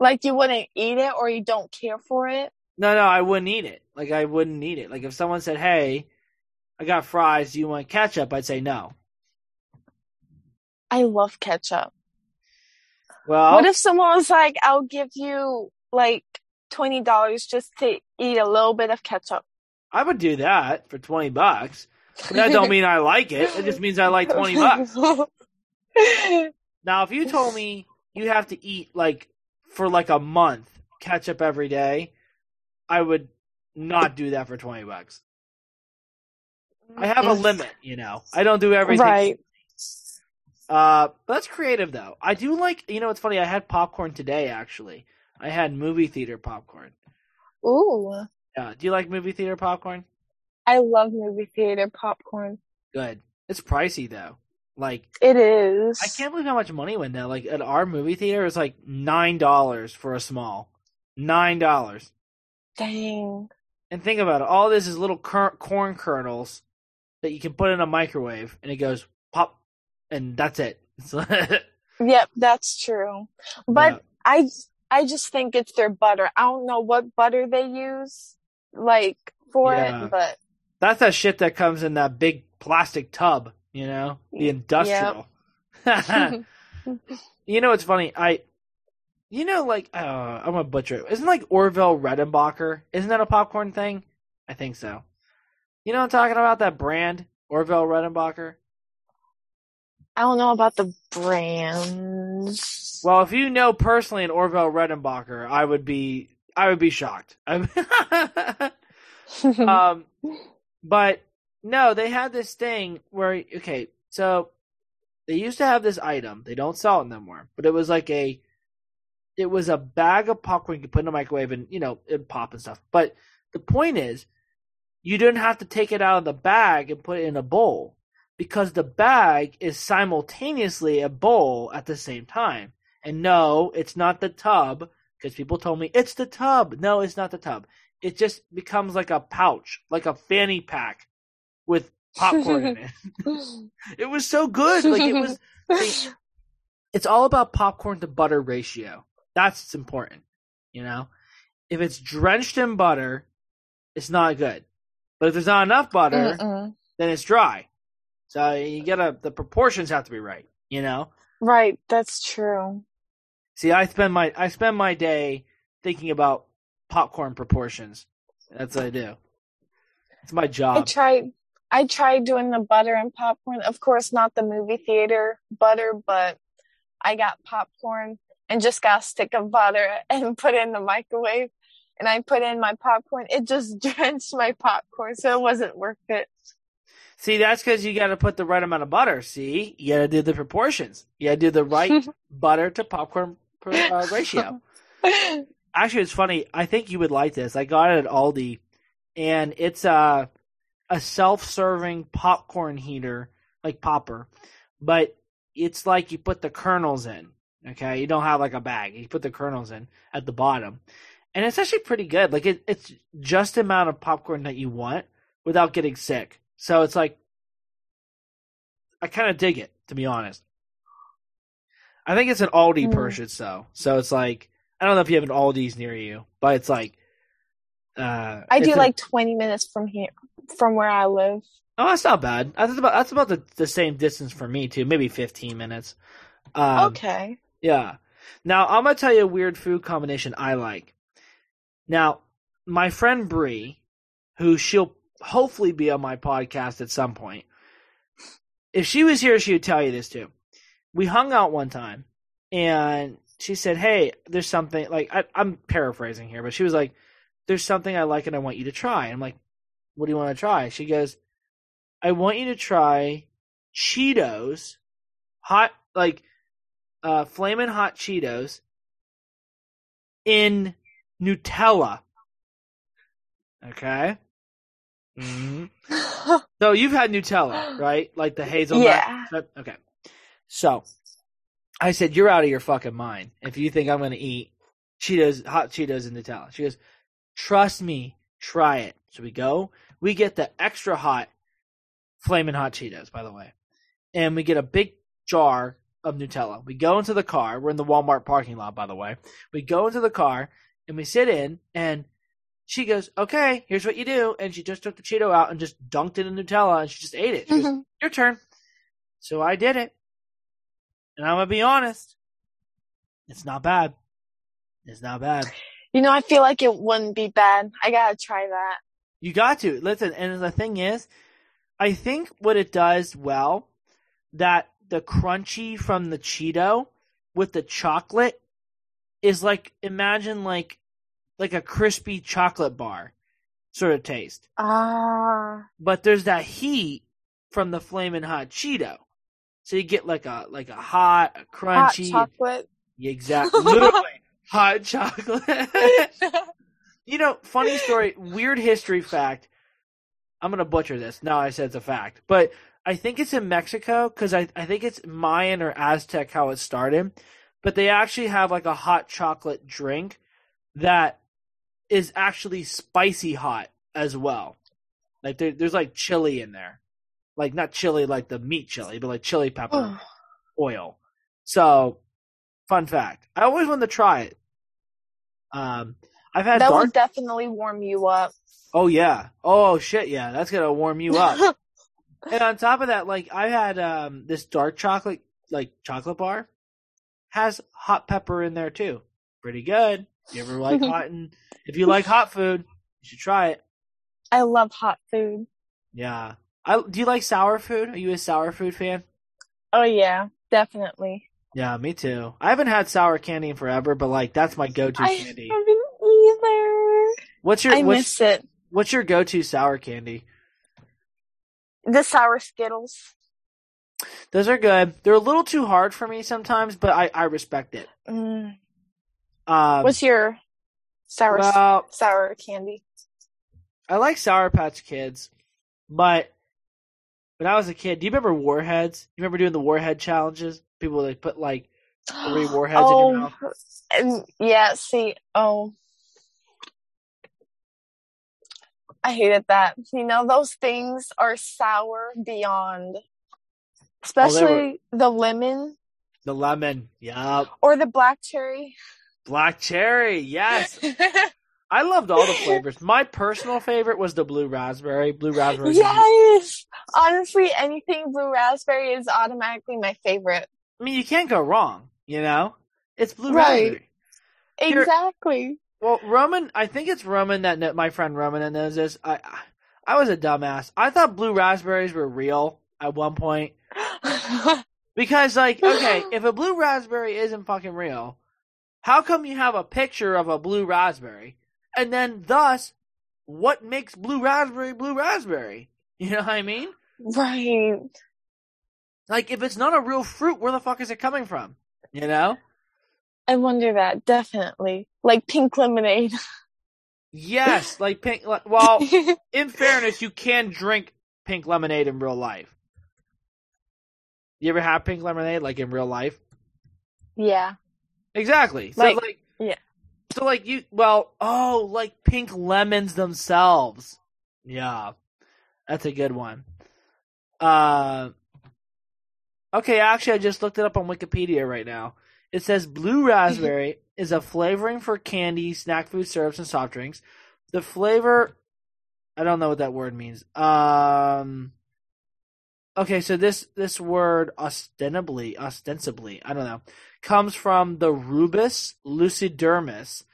Like you wouldn't eat it, or you don't care for it? No, I wouldn't eat it. Like if someone said, "Hey, I got fries. Do you want ketchup?" I'd say no. I love ketchup. Well, what if someone was like, I'll give you like $20 just to eat a little bit of ketchup? I would do that for $20. That don't mean I like it. It just means I like $20. Now, if you told me you have to eat like for like a month ketchup every day, I would not do that for $20. I have a limit, you know. I don't do everything. Right. That's creative, though. I do like, you know, it's funny. I had popcorn today, actually. I had movie theater popcorn. Ooh. Do you like movie theater popcorn? I love movie theater popcorn. Good. It's pricey, though. Like, it is. I can't believe how much money went down. Like, at our movie theater, it's like $9 for a small. $9. Dang. And think about it. All this is little corn kernels that you can put in a microwave, and it goes pop, and that's it. Yep, that's true. But yeah. I just think it's their butter. I don't know what butter they use, like, for it, but... That's that shit that comes in that big plastic tub, you know? The industrial. Yep. You know, it's funny. You know, like, I'm going to butcher it. Isn't, like, Orville Redenbacher? Isn't that a popcorn thing? I think so. You know what I'm talking about? That brand? Orville Redenbacher? I don't know about the brand. Well, if you know personally an Orville Redenbacher, I would be shocked. But, no, they had this thing where, okay, so they used to have this item. They don't sell it anymore. But it was like a bag of popcorn you could put in the microwave and, you know, it'd pop and stuff. But the point is, you didn't have to take it out of the bag and put it in a bowl because the bag is simultaneously a bowl at the same time. And no, it's not the tub because people told me it's the tub. No, it's not the tub. It just becomes like a pouch, like a fanny pack with popcorn in it. It was so good. Like it was. It's all about popcorn to butter ratio. That's important, you know? If it's drenched in butter, it's not good. But if there's not enough butter, then it's dry. So you gotta, the proportions have to be right, you know? Right, that's true. See, I spend my day thinking about popcorn proportions. That's what I do. It's my job. I tried doing the butter and popcorn. Of course, not the movie theater butter, but I got popcorn and just got a stick of butter and put it in the microwave. And I put in my popcorn. It just drenched my popcorn, so it wasn't worth it. See, that's because you got to put the right amount of butter. See, you got to do the proportions. You got to do the right butter to popcorn ratio. Actually, it's funny. I think you would like this. I got it at Aldi, and it's a self-serving popcorn heater, like popper, but it's like you put the kernels in. Okay, you don't have like a bag. You put the kernels in at the bottom, and it's actually pretty good. Like it's just the amount of popcorn that you want without getting sick. So it's like I kind of dig it, to be honest. I think it's an Aldi purchase, though. So it's like I don't know if you have an Aldi's near you, but it's like I do like 20 minutes from here, from where I live. Oh, that's not bad. That's about the same distance for me, too. Maybe 15 minutes. Okay. Yeah. Now, I'm going to tell you a weird food combination I like. Now, my friend Bree, who she'll hopefully be on my podcast at some point, if she was here, she would tell you this, too. We hung out one time, and she said, hey, there's something – like I'm paraphrasing here, but she was like, there's something I like and I want you to try. And I'm like, what do you want to try? She goes – I want you to try Cheetos, hot, like, flaming hot Cheetos in Nutella. Okay? Mm-hmm. So you've had Nutella, right? Like the hazelnut? Yeah. Okay. So I said, you're out of your fucking mind if you think I'm going to eat Cheetos, hot Cheetos in Nutella. She goes, trust me, try it. So we go. We get the extra hot Flamin' Hot Cheetos, by the way. And we get a big jar of Nutella. We go into the car. We're in the Walmart parking lot, by the way. We go into the car, and we sit in, and she goes, okay, here's what you do. And she just took the Cheeto out and just dunked it in Nutella, and she just ate it. She goes, your turn. So I did it. And I'm going to be honest. It's not bad. It's not bad. You know, I feel like it wouldn't be bad. I got to try that. You got to. Listen, and the thing is, I think what it does well, that the crunchy from the Cheeto with the chocolate is like, imagine like a crispy chocolate bar. sort of taste. But there's that heat from the flaming hot Cheeto, so you get like a hot, a crunchy, hot chocolate. Exactly, literally hot chocolate. You know, funny story, weird history fact. I'm gonna butcher this. No, I said it's a fact, but I think it's in Mexico because I think it's Mayan or Aztec how it started. But they actually have like a hot chocolate drink that is actually spicy hot as well. Like there's like chili in there, like not chili like the meat chili, but like chili pepper oil. So, fun fact. I always wanted to try it. I've had that will definitely warm you up. Oh yeah. Oh shit. Yeah, that's gonna warm you up. And on top of that, like I had this dark chocolate like chocolate bar. Has hot pepper in there too. Pretty good. You ever like hot? And if you like hot food, you should try it. I love hot food. Yeah. Do you like sour food? Are you a sour food fan? Oh yeah, definitely. Yeah, me too. I haven't had sour candy in forever, but like that's my go-to candy. I haven't either. I miss it. What's your go-to sour candy? The sour Skittles. Those are good. They're a little too hard for me sometimes, but I respect it. Mm. What's your sour candy? I like Sour Patch Kids, but when I was a kid, do you remember Warheads? You remember doing the Warhead challenges? People like put like 3 warheads in your mouth. Yeah. See. Oh, I hated that. You know, those things are sour beyond. Especially the lemon. The lemon, yeah. Or the black cherry. Black cherry, yes. I loved all the flavors. My personal favorite was the blue raspberry. Blue raspberry. Yes! Honestly, anything blue raspberry is automatically my favorite. I mean, you can't go wrong, you know? It's blue raspberry. Exactly. Well, Roman, I think it's Roman that my friend Roman that knows this. I was a dumbass. I thought blue raspberries were real at one point. Because, like, okay, if a blue raspberry isn't fucking real, how come you have a picture of a blue raspberry? And then, thus, what makes blue raspberry? You know what I mean? Right. Like, if it's not a real fruit, where the fuck is it coming from? You know? I wonder that, definitely. Like pink lemonade. Yes, like pink. Well, in fairness, you can drink pink lemonade in real life. You ever have pink lemonade, like, in real life? Yeah. Exactly. So, like, yeah. So, like, like, pink lemons themselves. Yeah. That's a good one. Okay, actually, I just looked it up on Wikipedia right now. It says, blue raspberry is a flavoring for candy, snack food, syrups, and soft drinks. The flavor... I don't know what that word means. Okay, so this word ostensibly, I don't know, comes from the Rubus lucidermis,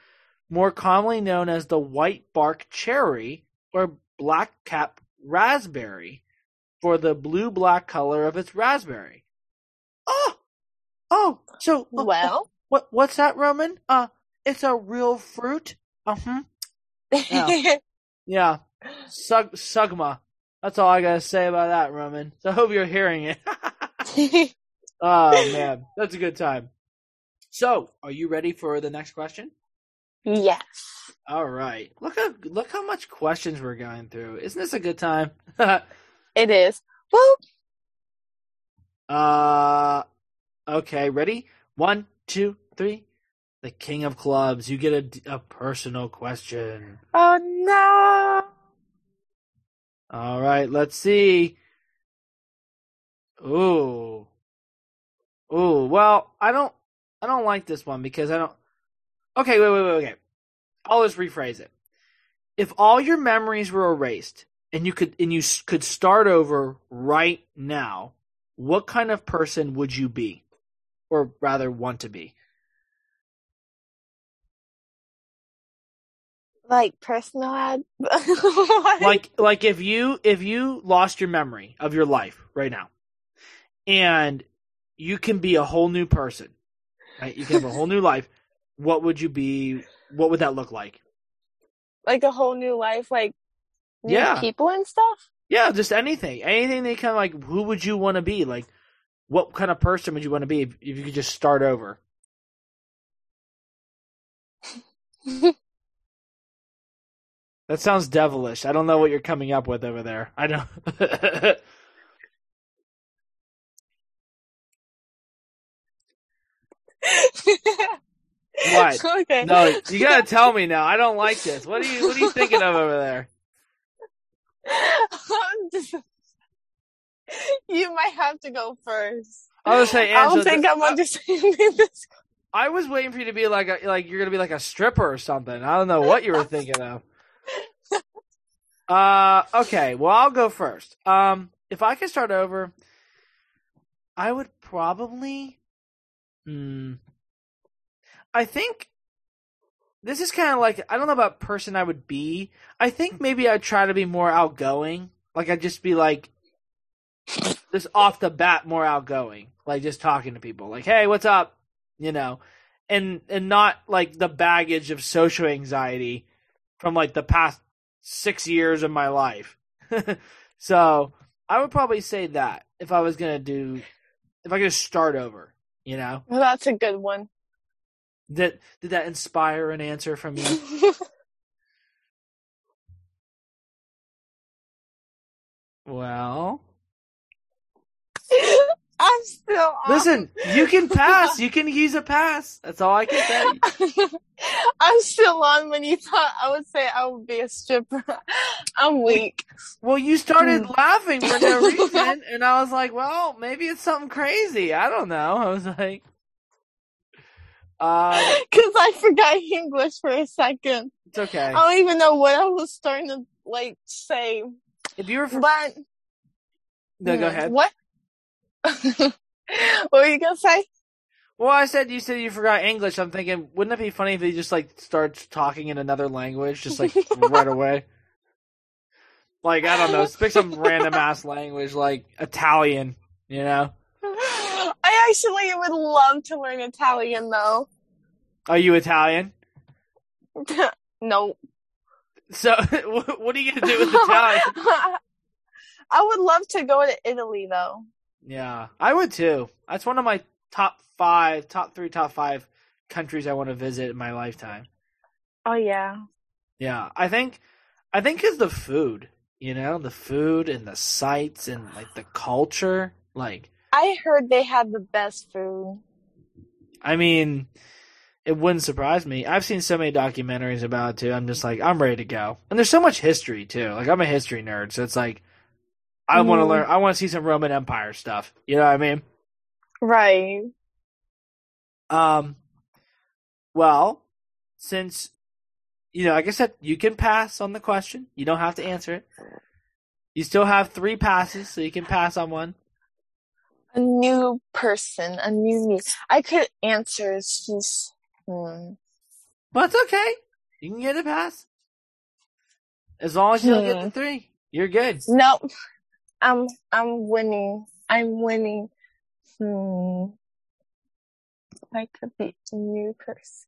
more commonly known as the white bark cherry or black cap raspberry, for the blue-black color of its raspberry. So what's that, Roman? It's a real fruit. Yeah. Yeah. Sugma. That's all I gotta say about that, Roman. So I hope you're hearing it. Oh man, that's a good time. So, are you ready for the next question? Yes. All right. Look how much questions we're going through. Isn't this a good time? It is. Boop. Okay. Ready? 1, 2, 3. The King of Clubs. You get a personal question. Oh no. All right, let's see. Ooh. Well, I don't like this one because I don't. Okay, wait. Okay, I'll just rephrase it. If all your memories were erased and you could start over right now, what kind of person would you be, or rather, want to be? Like personal ad? like if you lost your memory of your life right now, and you can be a whole new person, right? You can have a whole new life. What would you be? What would that look like? Like a whole new life, like Yeah. People and stuff? Yeah, just anything. Anything they kind of like, who would you want to be? Like, what kind of person would you want to be if you could just start over? That sounds devilish. I don't know what you're coming up with over there. I don't. What? Okay. No, you gotta tell me now. I don't like this. What are you thinking of over there? You might have to go first. I was saying, Angela, I don't think I'm understanding this. I was waiting for you to be like you're gonna be like a stripper or something. I don't know what you were thinking of. Okay. Well, I'll go first. If I could start over, I would probably. I think this is kind of like, I don't know about person I would be. I think maybe I'd try to be more outgoing. Like, I'd just be like, just off the bat, more outgoing. Like, just talking to people. Like, hey, what's up? You know? And not, like, the baggage of social anxiety from, like, the past 6 years of my life. So, I would probably say that if I was going to do, if I could start over, you know? Well, that's a good one. Did that inspire an answer from you? Well, I'm still off. Listen, you can pass. You can use a pass. That's all I can say. I'm still on when you thought I would say I would be a stripper. I'm weak. Well, you started laughing for no reason, and I was like, well, maybe it's something crazy. I don't know. I was like... Because I forgot English for a second. It's okay. I don't even know what I was starting to like say. If you were, but no, go ahead. What? What were you gonna say? Well, I said you forgot English. I'm thinking, wouldn't it be funny if they just like start talking in another language, just like right away? Like, I don't know, pick some random ass language, like Italian, you know. I actually would love to learn Italian, though. Are you Italian? No. So, what are you going to do with Italian? I would love to go to Italy, though. Yeah, I would, too. That's one of my top 3, top 5 countries I want to visit in my lifetime. Oh, yeah. Yeah, I think it's the food, you know? The food and the sights and, like, the culture, like... I heard they had the best food. I mean, it wouldn't surprise me. I've seen so many documentaries about it, too. I'm just like, I'm ready to go. And there's so much history, too. Like, I'm a history nerd, so it's like, I want to learn. I want to see some Roman Empire stuff. You know what I mean? Right. Well, since, you know, like I said, you can pass on the question. You don't have to answer it. You still have 3 passes, so you can pass on one. A new person, a new me. I could answer. It's just, Well, it's okay. You can get a pass. As long as you don't get the 3, you're good. No, nope. I'm winning. I'm winning. I could be a new person.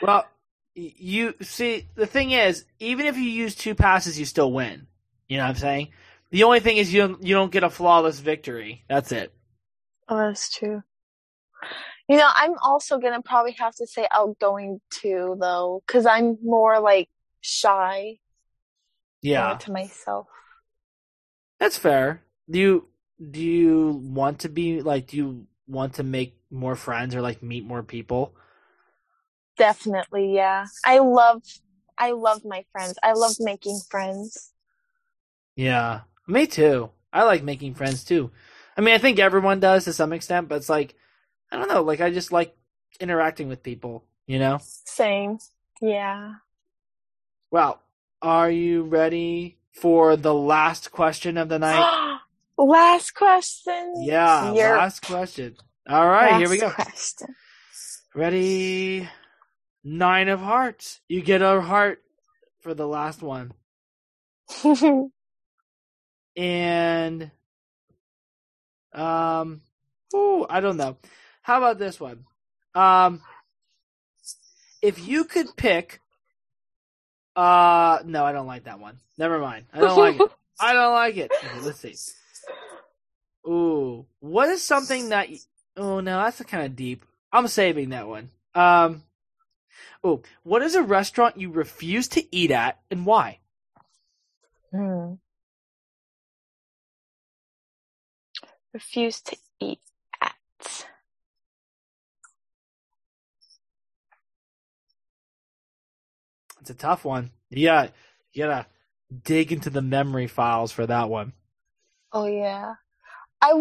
Well, you see, the thing is, even if you use 2 passes, you still win. You know what I'm saying? The only thing is you don't get a flawless victory. That's it. Oh, that's true. You know, I'm also going to probably have to say outgoing too, though, because I'm more, like, shy. Yeah. To myself. That's fair. Do you want to be, like, do you want to make more friends or, like, meet more people? Definitely, yeah. I love my friends. I love making friends. Yeah. Me too. I like making friends too. I mean, I think everyone does to some extent, but it's like, I don't know, like I just like interacting with people, you know? Same. Yeah. Well, are you ready for the last question of the night? Last question. Yeah, last question. All right, here we go. Question. Ready? 9 of hearts. You get a heart for the last one. And, I don't know. How about this one? If you could pick No, I don't like that one. Never mind. I don't like it. I don't like it. Okay, let's see. Ooh, what is something that? Oh no, that's kind of deep. I'm saving that one. Oh, what is a restaurant you refuse to eat at, and why? Refuse to eat at. It's a tough one. Yeah, you gotta dig into the memory files for that one. Oh yeah, I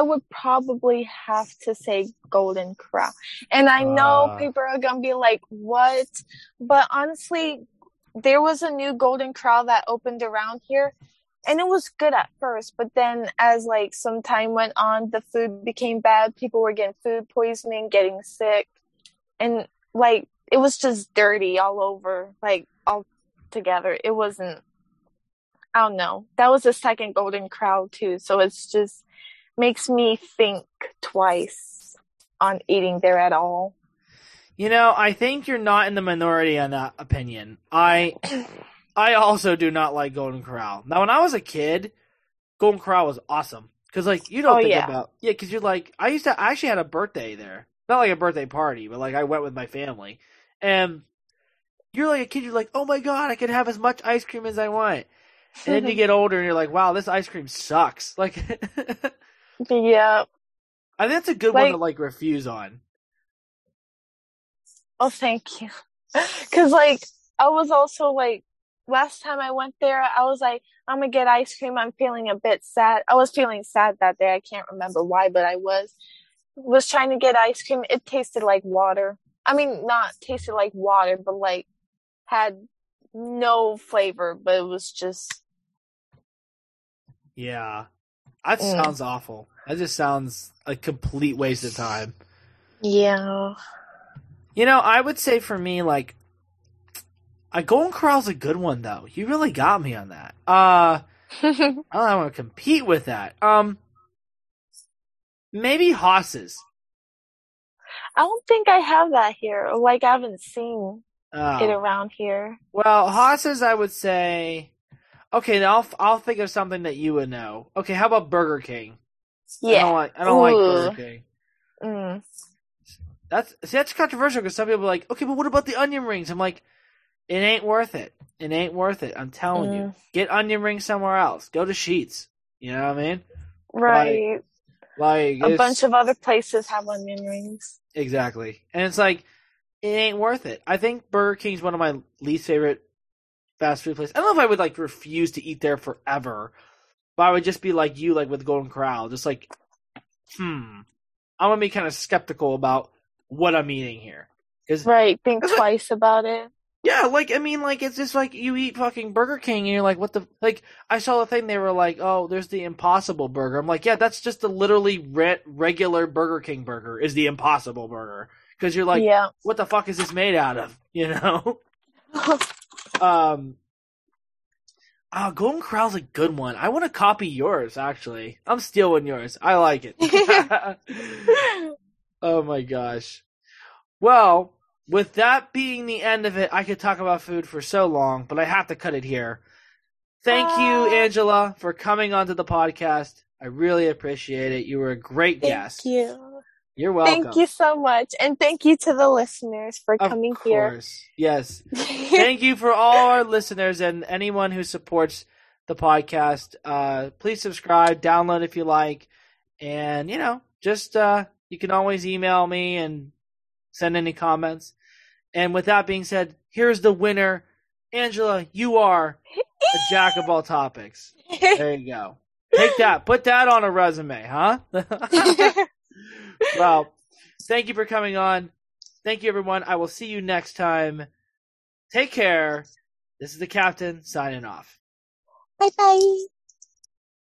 would probably have to say Golden Corral. And I know people are going to be like, what? But honestly, there was a new Golden Corral that opened around here. And it was good at first. But then as like some time went on, the food became bad. People were getting food poisoning, getting sick. And like, it was just dirty all over, like all together. It wasn't, I don't know. That was the second Golden Corral too. So it's just, makes me think twice on eating there at all. You know, I think you're not in the minority on that opinion. I also do not like Golden Corral. Now, when I was a kid, Golden Corral was awesome. Because, like, you don't think about... Yeah, because you're like... I actually had a birthday there. Not like a birthday party, but, like, I went with my family. And you're like a kid, you're like, oh my god, I can have as much ice cream as I want. And then you get older and you're like, wow, this ice cream sucks. Like... Yeah. I think that's a good one to, like, refuse on. Oh, thank you. Because, like, I was also, like, last time I went there, I was like, I'm going to get ice cream. I'm feeling a bit sad. I was feeling sad that day. I can't remember why, but I was trying to get ice cream. It tasted like water. I mean, not tasted like water, but, like, had no flavor, but it was just... Yeah. That sounds awful. That just sounds a complete waste of time. Yeah. You know, I would say for me, like, a Golden Corral's a good one, though. You really got me on that. I don't want to compete with that. Maybe Haas's. I don't think I have that here. Like, I haven't seen it around here. Well, Haas's, I would say... Okay, now I'll think of something that you would know. Okay, how about Burger King? Yeah, I don't like Burger King. That's controversial because some people are like, okay, but what about the onion rings? I'm like, it ain't worth it. It ain't worth it. I'm telling you, get onion rings somewhere else. Go to Sheetz. You know what I mean? Right. Like a bunch of other places have onion rings. Exactly, and it's like it ain't worth it. I think Burger King's one of my least favorite fast food place. I don't know if I would like refuse to eat there forever, but I would just be like you, like with Golden Corral, just like, I'm gonna be kind of skeptical about what I'm eating here. Right, think twice about it. Yeah, like I mean, like it's just like you eat fucking Burger King and you're like, what the? Like I saw the thing they were like, oh, there's the Impossible Burger. I'm like, yeah, that's just the literally regular Burger King burger is the Impossible Burger because you're like, what the fuck is this made out of? You know. Golden Corral's a good one. I want to copy yours, actually. I'm stealing yours. I like it. Oh my gosh. Well, with that being the end of it, I could talk about food for so long, but I have to cut it here. Thank you, Angela, for coming onto the podcast. I really appreciate it. You were a great guest. Thank you. You're welcome. Thank you so much. And thank you to the listeners for coming here. Of course. Yes. Thank you for all our listeners and anyone who supports the podcast. Please subscribe, download if you like. And, you know, just you can always email me and send any comments. And with that being said, here's the winner. Angela, you are a jack of all topics. There you go. Take that. Put that on a resume, huh? Well, thank you for coming on. Thank you, everyone. I will see you next time. Take care. This is the captain signing off. Bye-bye.